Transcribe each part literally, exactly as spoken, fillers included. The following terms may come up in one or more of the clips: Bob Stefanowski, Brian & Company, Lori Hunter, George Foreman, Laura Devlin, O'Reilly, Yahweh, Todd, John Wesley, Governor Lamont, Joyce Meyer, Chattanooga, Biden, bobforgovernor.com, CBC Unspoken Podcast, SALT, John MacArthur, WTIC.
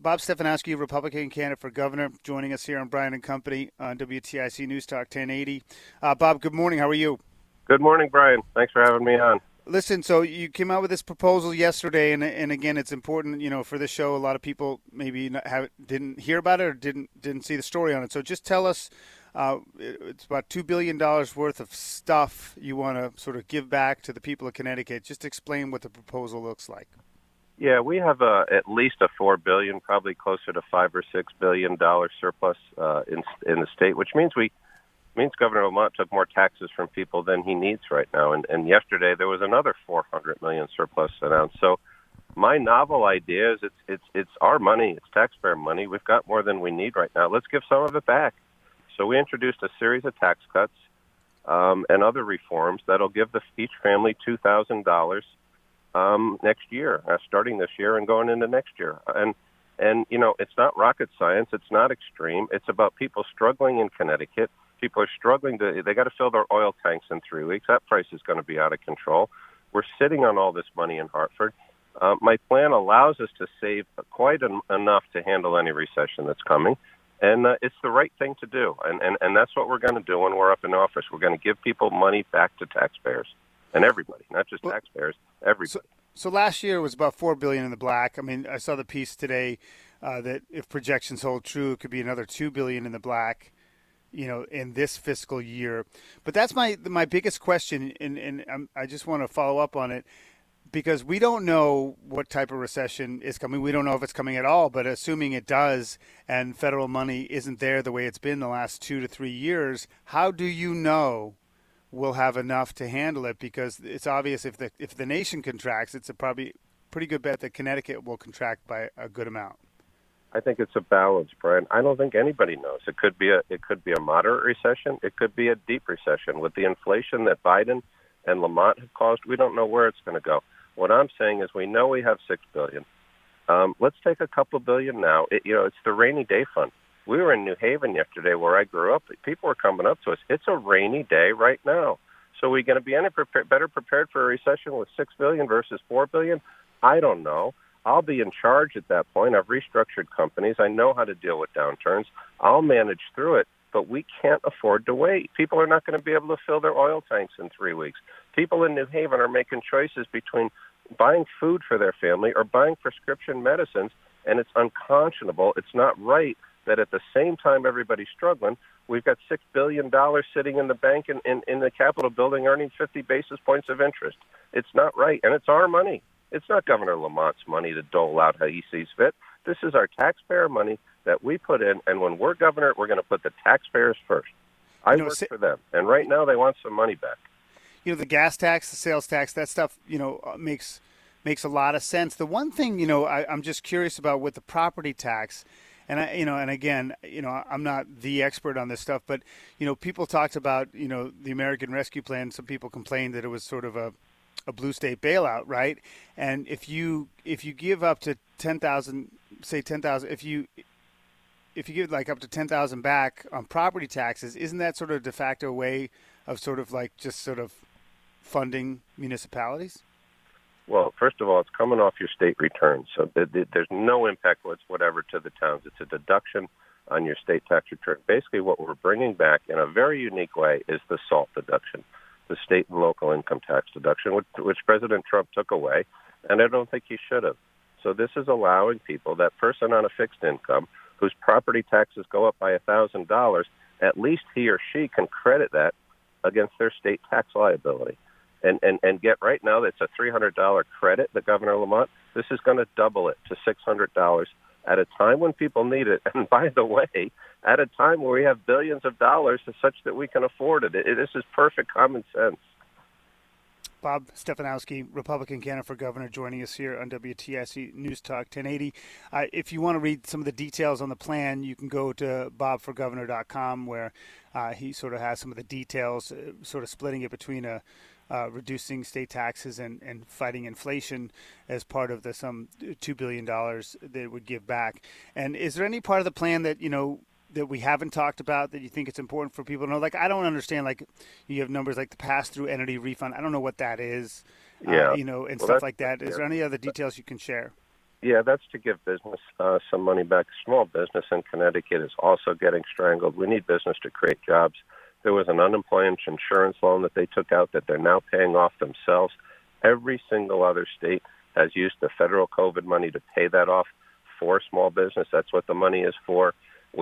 Bob Stefanowski, Republican candidate for governor, joining us here on Brian and Company on W T I C News Talk ten eighty. Uh, Bob, good morning. How are you? Good morning, Brian. Thanks for having me on. Listen, so you came out with this proposal yesterday, and and again, it's important, you know, for this show. A lot of people maybe not have, didn't hear about it or didn't didn't see the story on it. So just tell us. Uh, it's about two billion dollars worth of stuff you want to sort of give back to the people of Connecticut. Just explain what the proposal looks like. Yeah, we have a, at least a four billion dollars, probably closer to five or six billion dollars surplus uh, in in the state, which means we means Governor Lamont took more taxes from people than he needs right now. And, and yesterday there was another four hundred million dollars surplus announced. So my novel idea is it's, it's, it's our money, it's taxpayer money. We've got more than we need right now. Let's give some of it back. So we introduced a series of tax cuts um, and other reforms that'll give the, each family two thousand dollars Um, next year, uh, starting this year and going into next year. And, and you know, it's not rocket science. It's not extreme. It's about people struggling in Connecticut. People are struggling to, they got to fill their oil tanks in three weeks. That price is going to be out of control. We're sitting on all this money in Hartford. Uh, my plan allows us to save quite en- enough to handle any recession that's coming. And uh, it's the right thing to do. And, and, and that's what we're going to do when we're up in office. We're going to give people money back to taxpayers. And everybody, not just taxpayers, everybody. So, so last year was about four billion dollars in the black. I mean, I saw the piece today uh, that if projections hold true, it could be another two billion dollars in the black, you know, in this fiscal year. But that's my my biggest question, and, and I'm, I just want to follow up on it, because we don't know what type of recession is coming. We don't know if it's coming at all, but assuming it does and federal money isn't there the way it's been the last two to three years, how do you know we'll have enough to handle it? Because it's obvious if the if the nation contracts, it's a probably pretty good bet that Connecticut will contract by a good amount. I think it's a balance, Brian. I don't think anybody knows. It could be a it could be a moderate recession. It could be a deep recession. With the inflation that Biden and Lamont have caused, we don't know where it's going to go. What I'm saying is, we know we have six billion. Um, let's take a couple billion now. It, you know, it's the rainy day fund. We were in New Haven yesterday, where I grew up. People were coming up to us. It's a rainy day right now. So we're going to be any prepared, better prepared for a recession with six billion dollars versus four billion dollars? I don't know. I'll be in charge at that point. I've restructured companies. I know how to deal with downturns. I'll manage through it, but we can't afford to wait. People are not going to be able to fill their oil tanks in three weeks. People in New Haven are making choices between buying food for their family or buying prescription medicines, and it's unconscionable. It's not right that at the same time everybody's struggling, we've got six billion dollars sitting in the bank in, in, in the Capitol building earning fifty basis points of interest. It's not right, and it's our money. It's not Governor Lamont's money to dole out how he sees fit. This is our taxpayer money that we put in, and when we're governor, we're going to put the taxpayers first. I you know, work si- for them, and right now they want some money back. You know, the gas tax, the sales tax, that stuff, you know, makes makes a lot of sense. The one thing, you know, I, I'm just curious about with the property tax. And I, you know, and again, you know, I'm not the expert on this stuff, but you know, people talked about, you know, the American Rescue Plan. Some people complained that it was sort of a, a blue state bailout, right? And if you if you give up to ten thousand, say ten thousand, if you if you give like up to ten thousand back on property taxes, isn't that sort of a de facto way of sort of like just sort of funding municipalities? Well, first of all, it's coming off your state return, so th- th- there's no impact whatsoever to the towns. It's a deduction on your state tax return. Basically, what we're bringing back in a very unique way is the SALT deduction, the state and local income tax deduction, which, which President Trump took away, and I don't think he should have. So this is allowing people, that person on a fixed income whose property taxes go up by one thousand dollars, at least he or she can credit that against their state tax liability. And, and and get right now, that's a three hundred dollars credit that Governor Lamont, this is going to double it to six hundred dollars at a time when people need it. And by the way, at a time where we have billions of dollars such that we can afford it. it, it this is perfect common sense. Bob Stefanowski, Republican candidate for governor, joining us here on W T I C News Talk ten eighty. Uh, if you want to read some of the details on the plan, you can go to bob for governor dot com, where uh, he sort of has some of the details, uh, sort of splitting it between a Uh, reducing state taxes and, and fighting inflation as part of the some two billion dollars they would give back. And is there any part of the plan that, you know, that we haven't talked about that you think it's important for people to know? Like, I don't understand, like, you have numbers like the pass-through entity refund. I don't know what that is, yeah. uh, you know, and well, stuff like that. Is yeah. there any other details you can share? Yeah, that's to give business uh, some money back. Small business in Connecticut is also getting strangled. We need business to create jobs. There was an unemployment insurance loan that they took out that they're now paying off themselves. Every single other state has used the federal COVID money to pay that off for small business. That's what the money is for.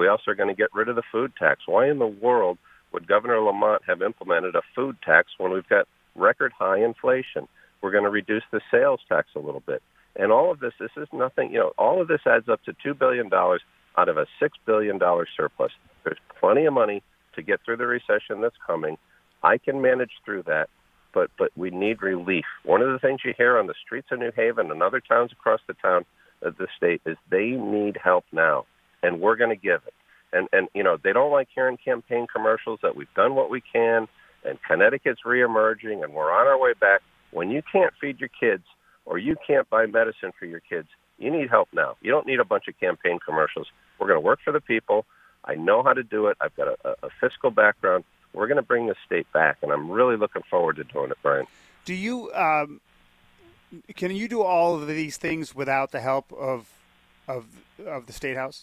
We also are going to get rid of the food tax. Why in the world would Governor Lamont have implemented a food tax when we've got record high inflation? We're going to reduce the sales tax a little bit. And all of this, this is nothing, you know, all of this adds up to two billion dollars out of a six billion dollars surplus. There's plenty of money to get through the recession that's coming. I can manage through that, but but we need relief. One of the things you hear on the streets of New Haven and other towns across the town of the state is they need help now, and we're going to give it. And, and you know, they don't like hearing campaign commercials that we've done what we can, and Connecticut's reemerging, and we're on our way back. When you can't feed your kids or you can't buy medicine for your kids, you need help now. You don't need a bunch of campaign commercials. We're going to work for the people. I know how to do it. I've got a, a fiscal background. We're going to bring this state back, and I'm really looking forward to doing it, Brian. Do you um, – can you do all of these things without the help of of, of the State House?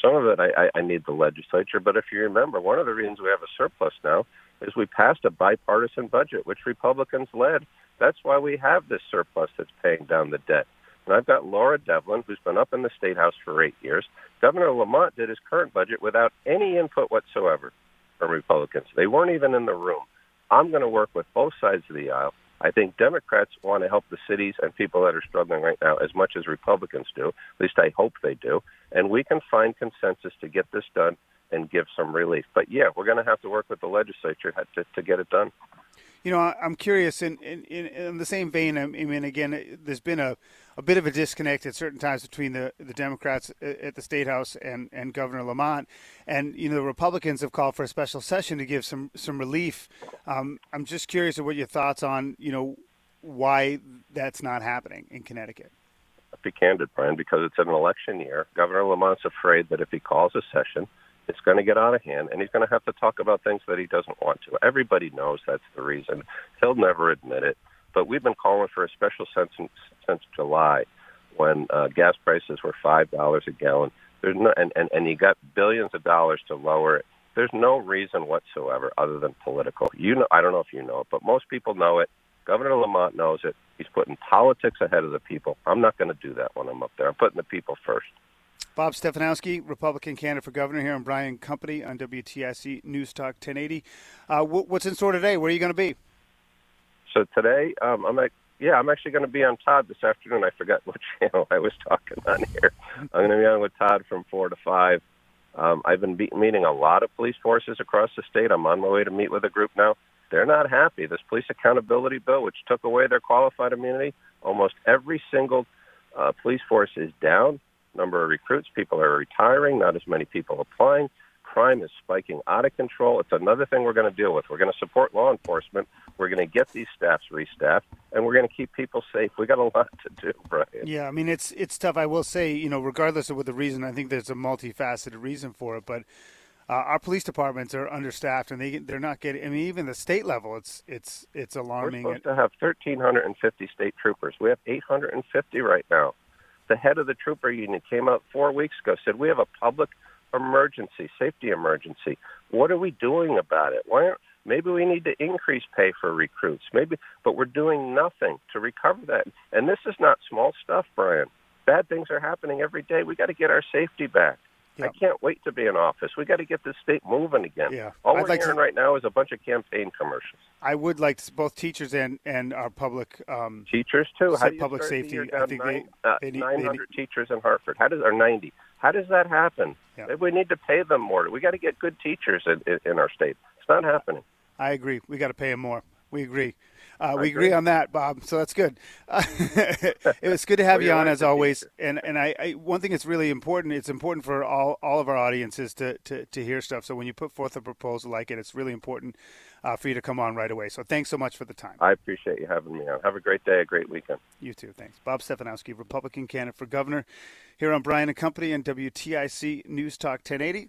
Some of it I, I need the legislature, but if you remember, one of the reasons we have a surplus now is we passed a bipartisan budget, which Republicans led. That's why we have this surplus that's paying down the debt. And I've got Laura Devlin, who's been up in the State House for eight years. Governor Lamont did his current budget without any input whatsoever from Republicans. They weren't even in the room. I'm going to work with both sides of the aisle. I think Democrats want to help the cities and people that are struggling right now as much as Republicans do. At least I hope they do. And we can find consensus to get this done and give some relief. But, yeah, we're going to have to work with the legislature to, to get it done. You know, I'm curious, in, in, in the same vein, I mean, again, there's been a, a bit of a disconnect at certain times between the, the Democrats at the State House and, and Governor Lamont. And, you know, the Republicans have called for a special session to give some, some relief. Um, I'm just curious of what your thoughts on, you know, why that's not happening in Connecticut. I'll be candid, Brian, because it's an election year. Governor Lamont's afraid that if he calls a session, it's going to get out of hand, and he's going to have to talk about things that he doesn't want to. Everybody knows that's the reason. He'll never admit it, but we've been calling for a special session since July when uh, gas prices were five dollars a gallon. There's no, and, and, and you got billions of dollars to lower it. There's no reason whatsoever other than political. You know, I don't know if you know it, but most people know it. Governor Lamont knows it. He's putting politics ahead of the people. I'm not going to do that when I'm up there. I'm putting the people first. Bob Stefanowski, Republican candidate for governor here on Brian Company on W T I C News Talk ten eighty. Uh, what's in store today? Where are you going to be? So today, um, I'm at, yeah, I'm actually going to be on Todd this afternoon. I forgot what channel I was talking on here. I'm going to be on with Todd from four to five. Um, I've been be- meeting a lot of police forces across the state. I'm on my way to meet with a group now. They're not happy. This police accountability bill, which took away their qualified immunity, almost every single uh, police force is down. Number of recruits, people are retiring, not as many people applying. Crime is spiking out of control. It's another thing we're going to deal with. We're going to support law enforcement. We're going to get these staffs restaffed, and we're going to keep people safe. We got a lot to do, Brian. Yeah, I mean, it's it's tough. I will say, you know, regardless of what the reason, I think there's a multifaceted reason for it, but uh, our police departments are understaffed, and they, they're not getting – I mean, even the state level, it's it's it's alarming. We're supposed to have one thousand three hundred fifty state troopers. We have eight hundred fifty right now. The head of the trooper union came out four weeks ago, said we have a public emergency, safety emergency. What are we doing about it? Why aren't, maybe we need to increase pay for recruits, maybe, but we're doing nothing to recover that. And this is not small stuff, Brian. Bad things are happening every day. We got to get our safety back. Yeah. I can't wait to be in office. We got to get this state moving again. Yeah. All I'd we're like hearing to... right now is a bunch of campaign commercials. I would like to, both teachers and, and our public um, teachers too. How do you public safety? I think nine, they, uh, they need, nine hundred they need... teachers in Hartford. How does or ninety? How does that happen? Yeah. We need to pay them more. We got to get good teachers in, in our state. It's not happening. I agree. We got to pay them more. We agree. Uh, we agree on that, Bob, so that's good. Uh, it was good to have well, you on, as always. And and I, I one thing that's really important, it's important for all, all of our audiences to, to, to hear stuff. So when you put forth a proposal like it, it's really important uh, for you to come on right away. So thanks so much for the time. I appreciate you having me on. Have a great day, a great weekend. You too, thanks. Bob Stefanowski, Republican candidate for governor, here on Brian and Company and W T I C News Talk ten eighty.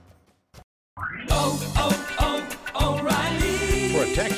Protect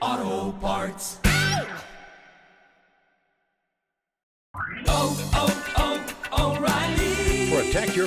oh, O'Reilly Auto Parts. Oh, oh. Protect your